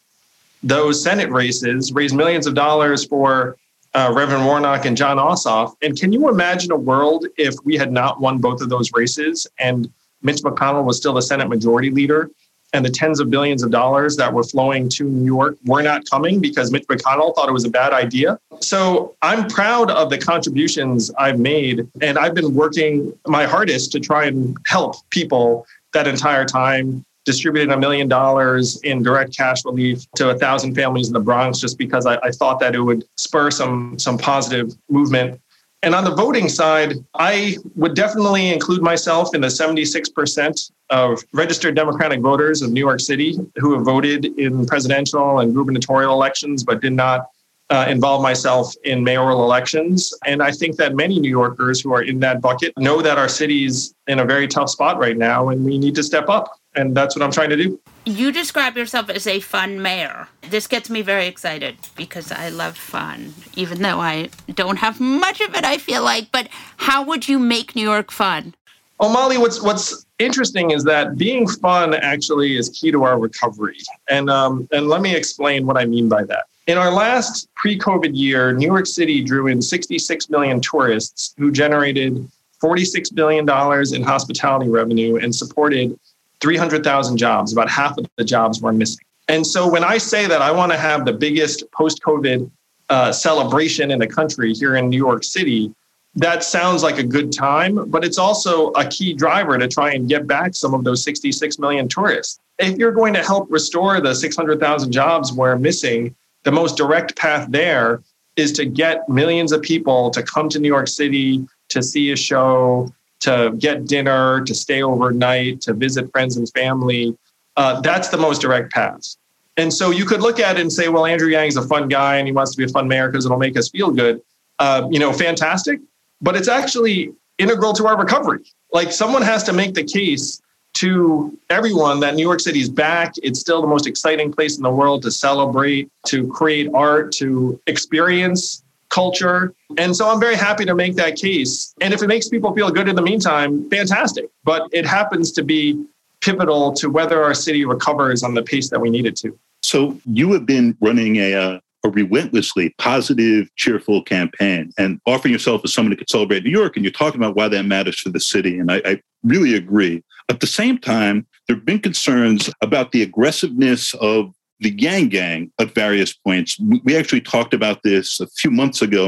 those Senate races, raise millions of dollars for uh, Reverend Warnock and John Ossoff. And can you imagine a world if we had not won both of those races and Mitch McConnell was still the Senate majority leader, and the tens of billions of dollars that were flowing to New York were not coming because Mitch McConnell thought it was a bad idea? So I'm proud of the contributions I've made, and I've been working my hardest to try and help people that entire time, distributed a million dollars in direct cash relief to a thousand families in the Bronx, just because I, I thought that it would spur some, some positive movement. And on the voting side, I would definitely include myself in the seventy-six percent of registered Democratic voters of New York City who have voted in presidential and gubernatorial elections, but did not uh, involve myself in mayoral elections. And I think that many New Yorkers who are in that bucket know that our city's in a very tough spot right now, and we need to step up. And that's what I'm trying to do. You describe yourself as a fun mayor. This gets me very excited because I love fun, even though I don't have much of it, I feel like. But how would you make New York fun? Oh, Molly, what's what's interesting is that being fun actually is key to our recovery. And um, and let me explain what I mean by that. In our last pre-COVID year, New York City drew in sixty-six million tourists who generated forty-six billion dollars in hospitality revenue and supported three hundred thousand jobs. About half of the jobs were missing. And so when I say that I want to have the biggest post-COVID uh, celebration in the country here in New York City, that sounds like a good time, but it's also a key driver to try and get back some of those sixty-six million tourists. If you're going to help restore the six hundred thousand jobs we're missing, the most direct path there is to get millions of people to come to New York City to see a show, to get dinner, to stay overnight, to visit friends and family. Uh, that's the most direct path. And so you could look at it and say, well, Andrew Yang is a fun guy and he wants to be a fun mayor because it'll make us feel good. Uh, you know, fantastic. But it's actually integral to our recovery. Like, someone has to make the case to everyone that New York City's back. It's still the most exciting place in the world to celebrate, to create art, to experience culture. And so I'm very happy to make that case. And if it makes people feel good in the meantime, fantastic. But it happens to be pivotal to whether our city recovers on the pace that we need it to. So you have been running a... Uh... a relentlessly positive, cheerful campaign and offering yourself as someone who could celebrate New York. And you're talking about why that matters for the city. And I, I really agree. At the same time, there have been concerns about the aggressiveness of the Yang Gang at various points. We actually talked about this a few months ago.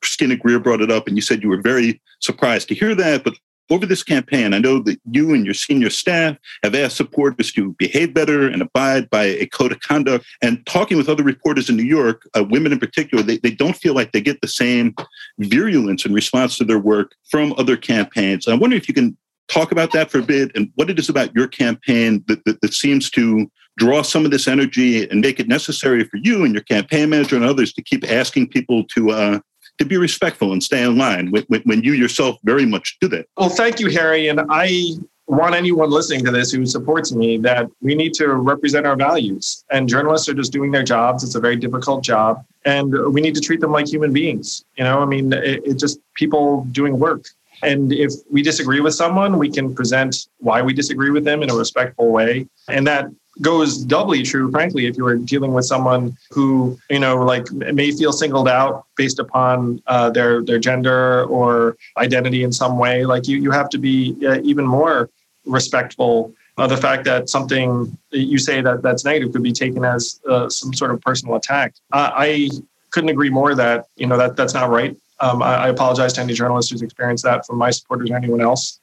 Christina Greer brought it up and you said you were very surprised to hear that. But over this campaign, I know that you and your senior staff have asked supporters to behave better and abide by a code of conduct. And talking with other reporters in New York, uh, women in particular, they, they don't feel like they get the same virulence in response to their work from other campaigns. I wonder if you can talk about that for a bit and what it is about your campaign that, that, that seems to draw some of this energy and make it necessary for you and your campaign manager and others to keep asking people to uh, to be respectful and stay in line when, when you yourself very much do that. Well, thank you, Harry. And I want anyone listening to this who supports me that we need to represent our values. And journalists are just doing their jobs. It's a very difficult job. And we need to treat them like human beings. You know, I mean, it's it just people doing work. And if we disagree with someone, we can present why we disagree with them in a respectful way. And that goes doubly true, frankly, if you were dealing with someone who, you know, like may feel singled out based upon uh, their their gender or identity in some way. Like you, you have to be uh, even more respectful of the fact that something you say that that's negative could be taken as uh, some sort of personal attack. Uh, I couldn't agree more that, you know, that that's not right. Um, I, I apologize to any journalist who's experienced that from my supporters or anyone else.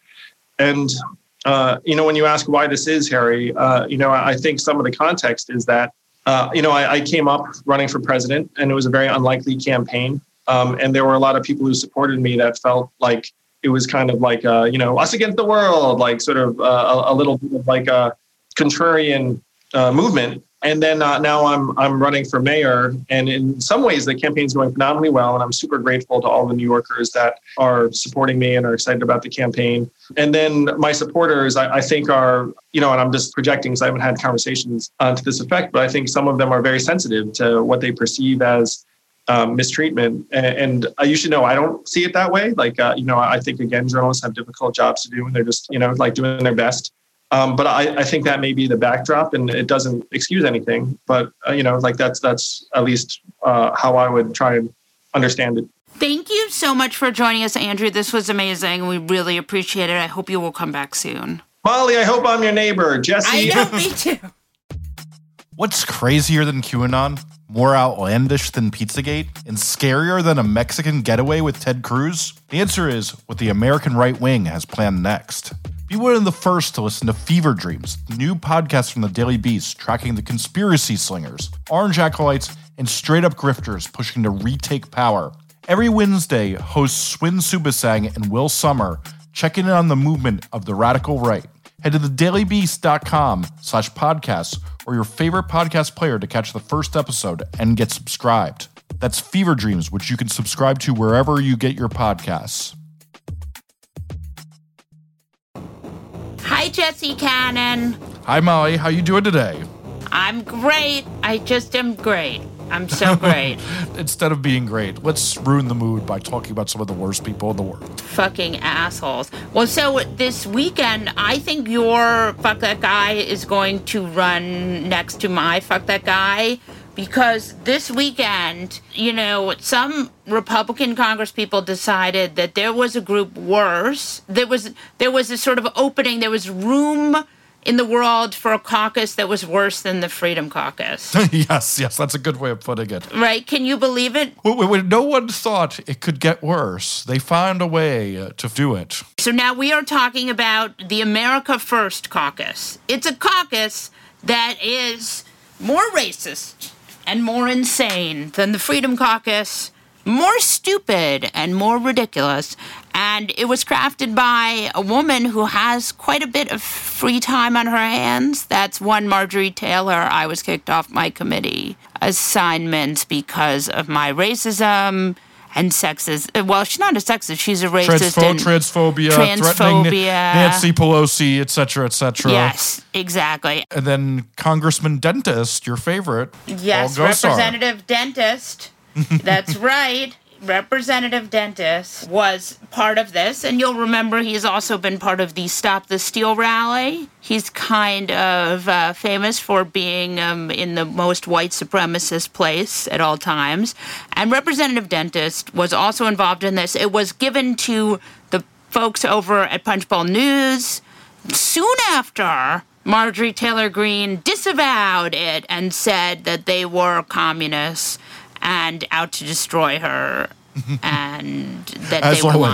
And Uh, you know, when you ask why this is, Harry, uh, you know, I think some of the context is that, uh, you know, I, I came up running for president and it was a very unlikely campaign. Um, and there were a lot of people who supported me that felt like it was kind of like, uh, you know, us against the world, like sort of uh, a, a little bit of like a contrarian uh, movement. And then uh, now I'm I'm running for mayor. And in some ways, the campaign's going phenomenally well. And I'm super grateful to all the New Yorkers that are supporting me and are excited about the campaign. And then my supporters, I, I think are, you know, and I'm just projecting because I haven't had conversations uh, to this effect, but I think some of them are very sensitive to what they perceive as um, mistreatment. And, and uh, you should know, I don't see it that way. Like, uh, you know, I think, again, journalists have difficult jobs to do and they're just, you know, like doing their best. Um, but I, I think that may be the backdrop and it doesn't excuse anything. But, uh, you know, like that's that's at least uh, how I would try and understand it. Thank you so much for joining us, Andrew. This was amazing. We really appreciate it. I hope you will come back soon. Molly, I hope I'm your neighbor. Jesse. I know, me too. What's crazier than QAnon, more outlandish than Pizzagate, and scarier than a Mexican getaway with Ted Cruz? The answer is what the American right wing has planned next. Be one of the first to listen to Fever Dreams, the new podcast from The Daily Beast tracking the conspiracy slingers, orange acolytes, and straight-up grifters pushing to retake power. Every Wednesday, hosts Swin Subasang and Will Sommer check in on the movement of the radical right. Head to thedailybeast.com slash podcasts or your favorite podcast player to catch the first episode and get subscribed. That's Fever Dreams, which you can subscribe to wherever you get your podcasts. Hi, Jesse Cannon. Hi, Molly. How you doing today? I'm great. I just am great. I'm so great. Instead of being great, let's ruin the mood by talking about some of the worst people in the world. Fucking assholes. Well, so this weekend, I think your Fuck That Guy is going to run next to my Fuck That Guy because this weekend, you know, some Republican Congresspeople decided that there was a group worse. There was there was a sort of opening. There was room in the world for a caucus that was worse than the Freedom Caucus. yes, yes, that's a good way of putting it. Right? Can you believe it? We, we, we, no one thought it could get worse. They found a way uh, to do it. So now we are talking about the America First Caucus. It's a caucus that is more racist and more insane than the Freedom Caucus, more stupid and more ridiculous. And it was crafted by a woman who has quite a bit of free time on her hands. That's one Marjorie Taylor. I was kicked off my committee assignments because of my racism and sexism. Well, she's not a sexist. She's a racist. Transpho- and transphobia, transphobia, threatening Nancy Pelosi, et cetera, et cetera. Yes, exactly. And then Congressman Dentist, your favorite. Yes, Representative Dentist. That's right. Representative Dentist was part of this, and you'll remember he's also been part of the Stop the Steal rally. He's kind of uh, famous for being um, in the most white supremacist place at all times. And Representative Dentist was also involved in this. It was given to the folks over at Punchbowl News soon after Marjorie Taylor Greene disavowed it and said that they were communists and out to destroy her, and that As they were always.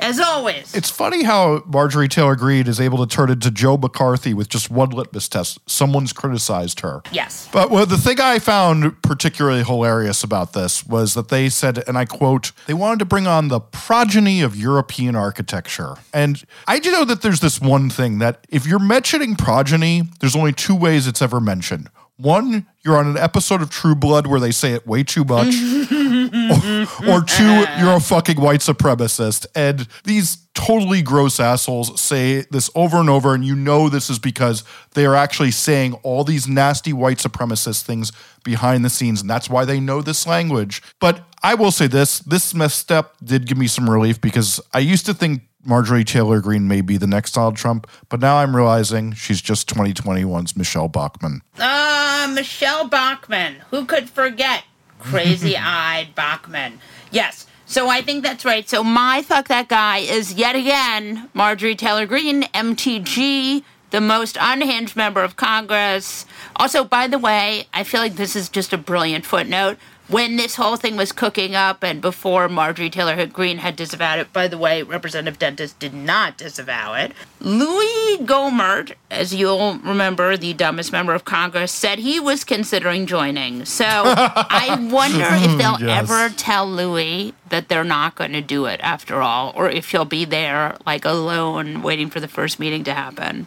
lying. As always. It's funny how Marjorie Taylor Greene is able to turn into Joe McCarthy with just one litmus test. Someone's criticized her. Yes. But well, the thing I found particularly hilarious about this was that they said, and I quote, they wanted to bring on the progeny of European architecture. And I do know that there's this one thing that if you're mentioning progeny, there's only two ways it's ever mentioned. One, you're on an episode of True Blood where they say it way too much. or, or two, you're a fucking white supremacist. And these totally gross assholes say this over and over, and you know this is because they are actually saying all these nasty white supremacist things behind the scenes, and that's why they know this language. But I will say this, this misstep did give me some relief because I used to think Marjorie Taylor Greene may be the next Donald Trump, but now I'm realizing she's just twenty twenty-one's Michelle Bachmann. Ah, uh, Michelle Bachmann. Who could forget crazy-eyed Bachmann? Yes. So I think that's right. So my fuck that guy is yet again Marjorie Taylor Greene, M T G, the most unhinged member of Congress. Also, by the way, I feel like this is just a brilliant footnote. When this whole thing was cooking up and before Marjorie Taylor Greene had disavowed it, by the way, Representative Dentist did not disavow it, Louis Gohmert, as you'll remember, the dumbest member of Congress, said he was considering joining. So I wonder if they'll yes. ever tell Louis that they're not going to do it after all, or if he'll be there, like, alone, waiting for the first meeting to happen.